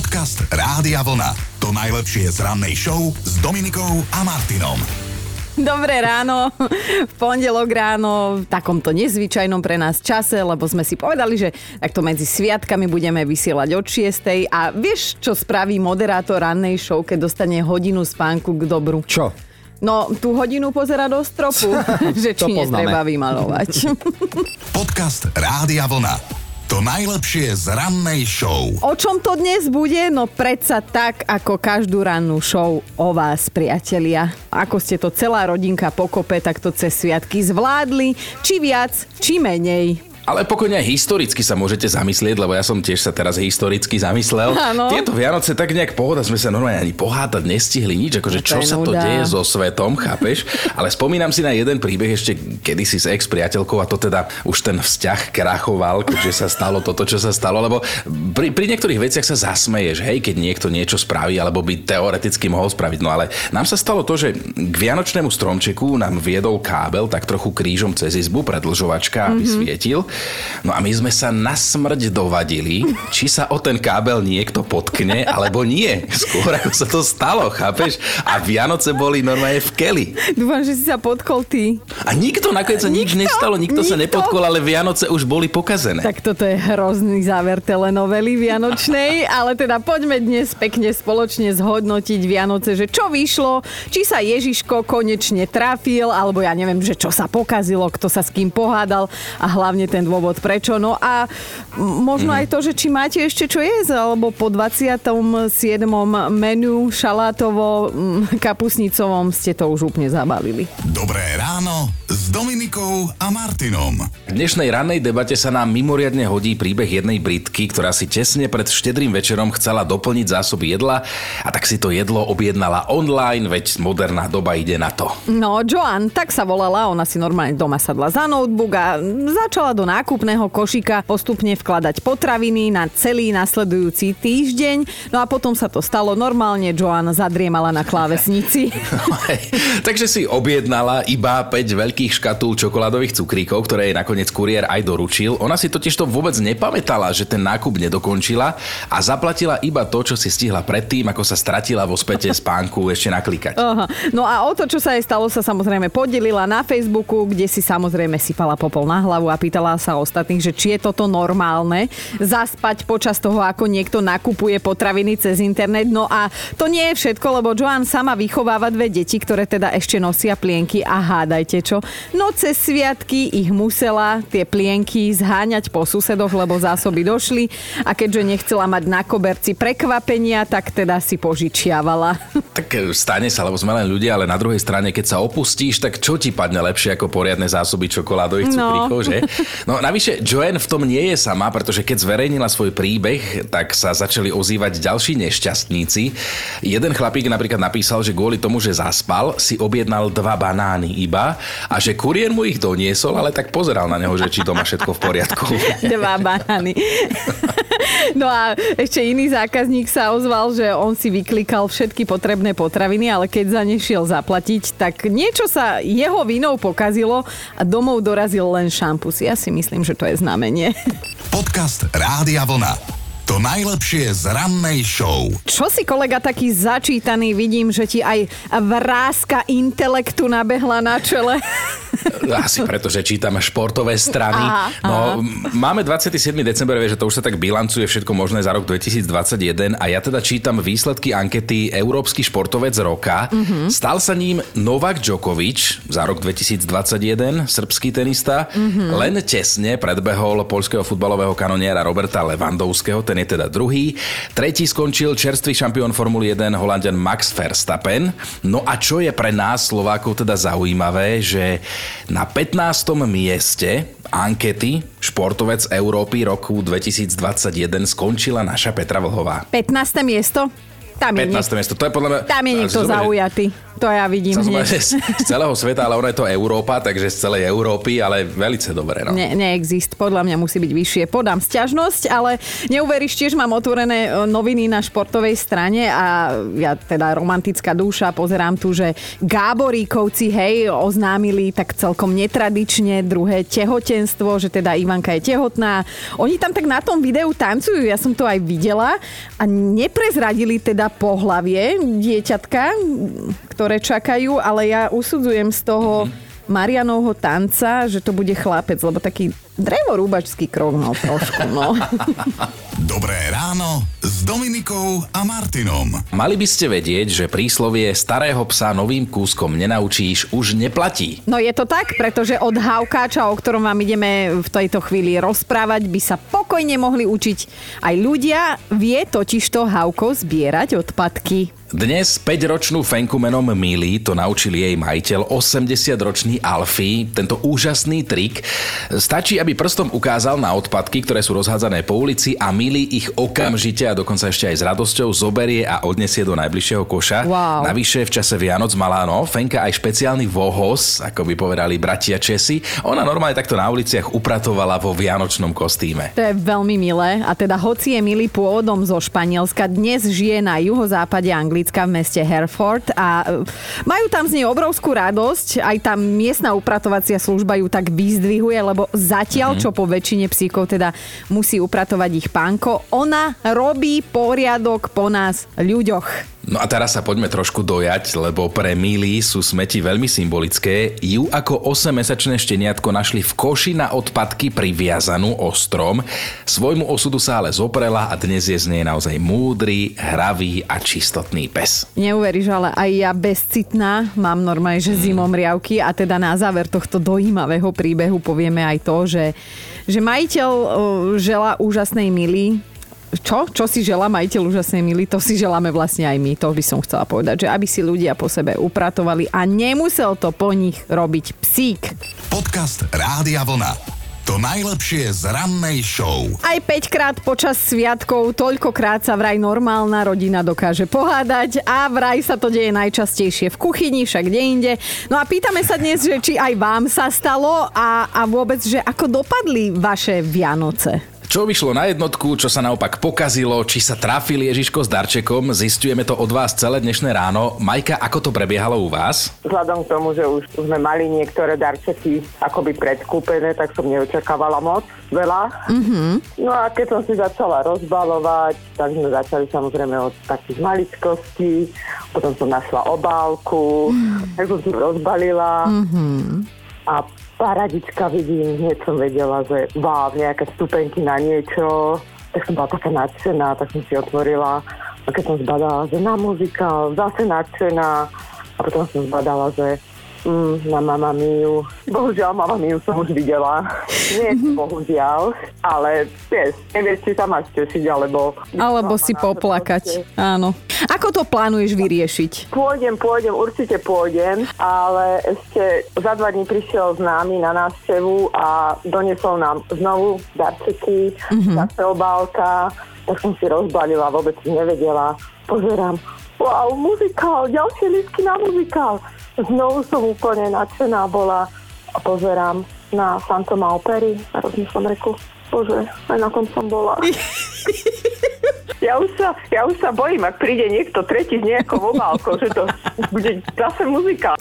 Podcast Rádia Vlna. To najlepšie z rannej show s Dominikou a Martinom. Dobré ráno, v pondelok ráno v takomto nezvyčajnom pre nás čase, lebo sme si povedali, že takto medzi sviatkami budeme vysielať od 6:00 a vieš, čo spraví moderátor rannej show, keď dostane hodinu spánku k dobru? Čo? No, tú hodinu pozera do stropu, že či netreba vymalovať. Podcast Rádia Vlna. To najlepšie z rannej show. O čom to dnes bude? No predsa tak, ako každú rannú show o vás, priatelia. Ako ste to celá rodinka pokope, tak to cez sviatky zvládli. Či viac, či menej. Ale pokojne aj historicky sa môžete zamyslieť, lebo ja som tiež sa teraz historicky zamyslel. Ano. Tieto Vianoce tak nejak pohoda, sme sa normálne ani pohádať nestihli nič, akože čo sa to deje so svetom, chápeš? Ale spomínam si na jeden príbeh ešte kedysi s ex-priateľkou a to teda už ten vzťah krachoval, keďže sa stalo toto, čo sa stalo, lebo pri niektorých veciach sa zasmeješ, hej, keď niekto niečo spraví, alebo by teoreticky mohol spraviť. No ale nám sa stalo to, že k vianočnému stromčeku nám viedol kábel tak trochu krížom cez izbu, predlžovačka, aby svietil. No a my sme sa na smrť dovadili, či sa o ten kábel niekto potkne, alebo nie. Skôr ako sa to stalo, chápeš? A Vianoce boli normálne v keli. Dúfam, že si sa potkol ty. A nikto, nakoniec sa nič nestalo, nikto sa nepotkol, ale Vianoce už boli pokazené. Tak toto je hrozný záver telenovely vianočnej, ale teda poďme dnes pekne spoločne zhodnotiť Vianoce, že čo vyšlo, či sa Ježiško konečne trafil, alebo ja neviem, že čo sa pokazilo, kto sa s kým pohádal a hlavne ten dôvod prečo. No a možno aj to, že či máte ešte čo jesť, alebo po 27. menu šalátovo-kapusnicovom ste to už úplne zabalili. Dobré ráno s Dominikou a Martinom. V dnešnej rannej debate sa nám mimoriadne hodí príbeh jednej Britky, ktorá si tesne pred štedrým večerom chcela doplniť zásoby jedla a tak si to jedlo objednala online, veď moderná doba ide na to. No, Joan, tak sa volala, ona si normálne doma sadla za notebook a začala do nákupného košíka postupne vkladať potraviny na celý nasledujúci týždeň. No a potom sa to stalo. Normálne Joan zadriemala na klávesnici. Takže si objednala iba 5 veľkých škatúl čokoládových cukríkov, ktoré jej nakoniec kuriér aj doručil. Ona si totiž to vôbec nepamätala, že ten nákup nedokončila a zaplatila iba to, čo si stihla predtým, ako sa stratila vo späte spánku ešte naklikať. Aha. No a o to, čo sa jej stalo, sa samozrejme podelila na Facebooku, kde si samozrejme sypala popol na hlavu a pýtala sa ostatných, že či je toto normálne zaspať počas toho, ako niekto nakupuje potraviny cez internet. No a to nie je všetko, lebo Joan sama vychováva 2 deti, ktoré teda ešte nosia plienky a hádajte čo. No cez sviatky ich musela tie plienky zháňať po susedoch, lebo zásoby došli a keďže nechcela mať na koberci prekvapenia, tak teda si požičiavala. Tak stane sa, lebo sme len ľudia, ale na druhej strane, keď sa opustíš, tak čo ti padne lepšie ako poriadne zásoby čokoládových cukríkov, že? No navyše Joanne v tom nie je sama, pretože keď zverejnila svoj príbeh, tak sa začali ozývať ďalší nešťastníci. Jeden chlapík napríklad napísal, že kvôli tomu, že zaspal, si objednal 2 banány iba a že kuriér mu ich doniesol, ale tak pozeral na neho, že či to má všetko v poriadku. 2 banány. No a ešte iný zákazník sa ozval, že on si vyklikal všetky potrebné potraviny, ale keď za ne šiel zaplatiť, tak niečo sa jeho vinou pokazilo a domov dorazil len šampus. Ja si myslím, že to je znamenie. Podcast Rádia Vlna. To najlepšie z rannej show. Čo si kolega taký začítaný, vidím, že ti aj vrázka intelektu nabehla na čele. Asi preto, že čítam športové strany. Aha. Máme 27. december, vieš, že to už sa tak bilancuje všetko možné za rok 2021 a ja teda čítam výsledky ankety Európsky športovec roka. Stal sa ním Novák Džoković za rok 2021, srbský tenista. Len tesne predbehol poľského futbalového kanoniera Roberta Lewandowského, ten je teda druhý. Tretí skončil čerstvý šampión Formuly 1 Holanďan Max Verstappen. No a čo je pre nás Slovákov teda zaujímavé, že na 15. mieste ankety Športovec Európy roku 2021 skončila naša Petra Vlhová. 15. miesto? Tam je 15. miesto. To je podľa mňa... Tam je niekto zaujatý. To ja vidím hneď. Z celého sveta, ale ona je to Európa, takže z celej Európy, ale veľce dobre. No. Neexist, podľa mňa musí byť vyššie. Podám sťažnosť, ale neuveríš, tiež mám otvorené noviny na športovej strane a ja teda romantická duša, pozerám tu, že Gáboríkovci, hej, oznámili tak celkom netradične druhé tehotenstvo, že teda Ivanka je tehotná. Oni tam tak na tom videu tancujú, ja som to aj videla a neprezradili teda pohlavie dieťatka, ktoré čakajú, ale ja usudzujem z toho Marianovho tanca, že to bude chlapec, lebo taký drevorúbačský krok, no trošku, no. Dobré ráno s Dominikou a Martinom. Mali by ste vedieť, že príslovie starého psa novým kúskom nenaučíš už neplatí. No je to tak, pretože od hávkáča, o ktorom vám ideme v tejto chvíli rozprávať, by sa pokojne mohli učiť aj ľudia. Vie totižto hávko zbierať odpadky. Dnes 5-ročnú fenku menom Milí to naučil jej majiteľ 80-ročný Alfí. Tento úžasný trik. Stačí, aby prstom ukázal na odpadky, ktoré sú rozhádzané po ulici a Milí ich okamžite a dokonca ešte aj s radosťou zoberie a odnesie do najbližšieho koša. Wow. Navyše v čase Vianoc mala fenka aj špeciálny vohos, ako by povedali bratia Česi. Ona normálne takto na uliciach upratovala vo vianočnom kostýme. To je veľmi milé. A teda hoci je Milí pôvodom zo Španielska, dnes žije na juhozápade Anglie v meste Hereford a majú tam z nej obrovskú radosť. Aj tá miestna upratovacia služba ju tak vyzdvihuje, lebo zatiaľ, čo po väčšine psíkov teda musí upratovať ich pánko, ona robí poriadok po nás ľuďoch. No a teraz sa poďme trošku dojať, lebo pre Milí sú smeti veľmi symbolické. Ju ako 8-mesačné šteniatko našli v koši na odpadky priviazanú o strom. Svojmu osudu sa ale zoprela a dnes je z nej naozaj múdry, hravý a čistotný pes. Neuveríš, ale aj ja bezcitná mám normálne, že zimomriavky a teda na záver tohto dojímavého príbehu povieme aj to, že majiteľ žela úžasnej Milí. Čo si želá majiteľ úžasnej Milí, to si želáme vlastne aj my. To by som chcela povedať, že aby si ľudia po sebe upratovali a nemusel to po nich robiť psík. Podcast Rádia Vlna. To najlepšie z rannej show. Aj 5-krát počas sviatkov, toľkokrát sa vraj normálna rodina dokáže pohádať a vraj sa to deje najčastejšie v kuchyni, však deinde. No a pýtame sa dnes, že či aj vám sa stalo a vôbec, že ako dopadli vaše Vianoce. Čo vyšlo na jednotku, čo sa naopak pokazilo, či sa trafil Ježiško s darčekom, zistujeme to od vás celé dnešné ráno. Majka, ako to prebiehalo u vás? Vzhľadom k tomu, že už sme mali niektoré darčeky akoby predkúpené, tak som neočakávala moc veľa. No a keď som si začala rozbalovať, tak sme začali samozrejme od takých maličkostí, potom som našla obálku, tak som rozbalila a paradička vidím, hneď som vedela, že nejaké stupenky na niečo, tak som bola taká nadšená, tak som si otvorila a keď som zbadala, že na muzikál, zase nadšená a potom som zbadala, že na Mamma Miu. Bohužiaľ, Mamma Miu som už videla. Nie, bohužiaľ, ale nevieš, či sa máš tešiť, alebo si poplakať, áno. Ako to plánuješ vyriešiť? Pôjdem, určite pôjdem, ale ešte za 2 dní prišiel známy na návštevu a donesol nám znovu darčeky, zase obálka, tak som si rozbalila, vôbec nevedela. Pozerám, wow, muzikál, ďalšie lístky na muzikál. Znovu som úplne nadšená bola a pozerám na Fantoma opery a rozmýšľam, reku, bože, aj na kom som bola. Ja už sa bojím, ak príde niekto tretí s nejakou obálkou, že to bude zase muzikál.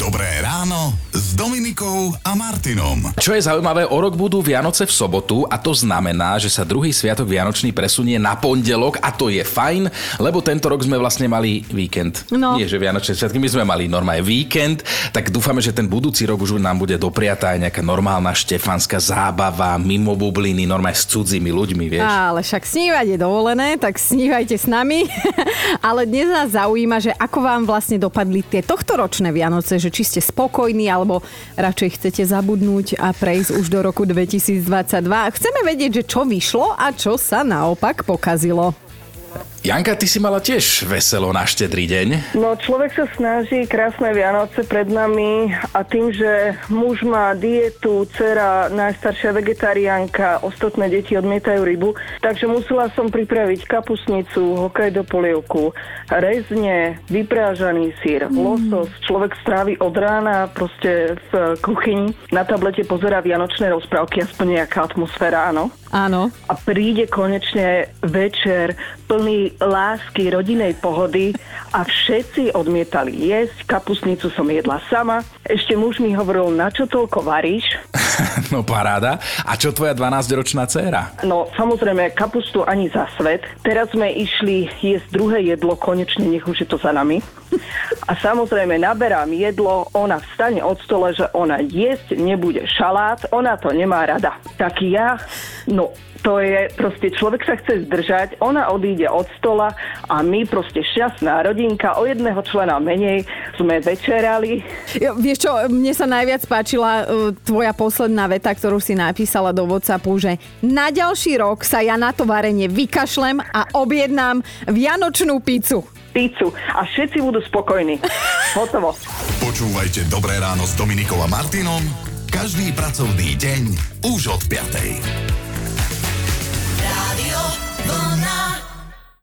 Dobré ráno s Dominikou a Martinom. Čo je zaujímavé, o rok budú Vianoce v sobotu a to znamená, že sa druhý sviatok Vianočný presunie na pondelok a to je fajn, lebo tento rok sme vlastne mali víkend. No. Nie, že Vianočné sviatky, my sme mali normálne víkend, tak dúfame, že ten budúci rok už nám bude dopriatá aj nejaká normálna štefanská zábava, mimo bubliny, normálne s cudzými ľuďmi, vieš. Ale však snívať je dovolené, tak snívajte s nami. Ale dnes nás zaujíma, že ako vám vlastne dopadli tie tohtoročné Vianoce, že či ste spokojní, alebo radšej chcete zabudnúť a prejsť už do roku 2022. Chceme vedieť, že čo vyšlo a čo sa naopak pokazilo. Janka, ty si mala tiež veselo na Štedrý deň. No, človek sa snaží, krásne Vianoce pred nami a tým, že muž má dietu, dcera najstaršia vegetariánka, ostatné deti odmietajú rybu, takže musela som pripraviť kapusnicu, Hokkaido polievku, rezne, vyprážaný syr, losos. Človek strávi od rána proste v kuchyni. Na tablete pozerá vianočné rozprávky, aspoň nejaká atmosféra, áno? Áno. A príde konečne večer plný lásky, rodinej pohody a všetci odmietali jesť. Kapusnicu som jedla sama. Ešte muž mi hovoril, na čo toľko varíš? No paráda. A čo tvoja 12-ročná dcéra? No samozrejme, kapustu ani za svet. Teraz sme išli jesť druhé jedlo, konečne nech už je to za nami. A samozrejme, naberám jedlo, ona vstane od stola, že ona jesť nebude šalát, ona to nemá rada. Tak ja, no... To je, proste človek sa chce zdržať, ona odíde od stola a my proste šťastná rodinka, o jedného člena menej sme večerali. Jo, vieš čo, mne sa najviac páčila tvoja posledná veta, ktorú si napísala do WhatsAppu, že na ďalší rok sa ja na to varenie vykašlem a objednám vianočnú pizzu a všetci budú spokojní. Hotovo. Počúvajte Dobré ráno s Dominikou a Martinom každý pracovný deň už od 5.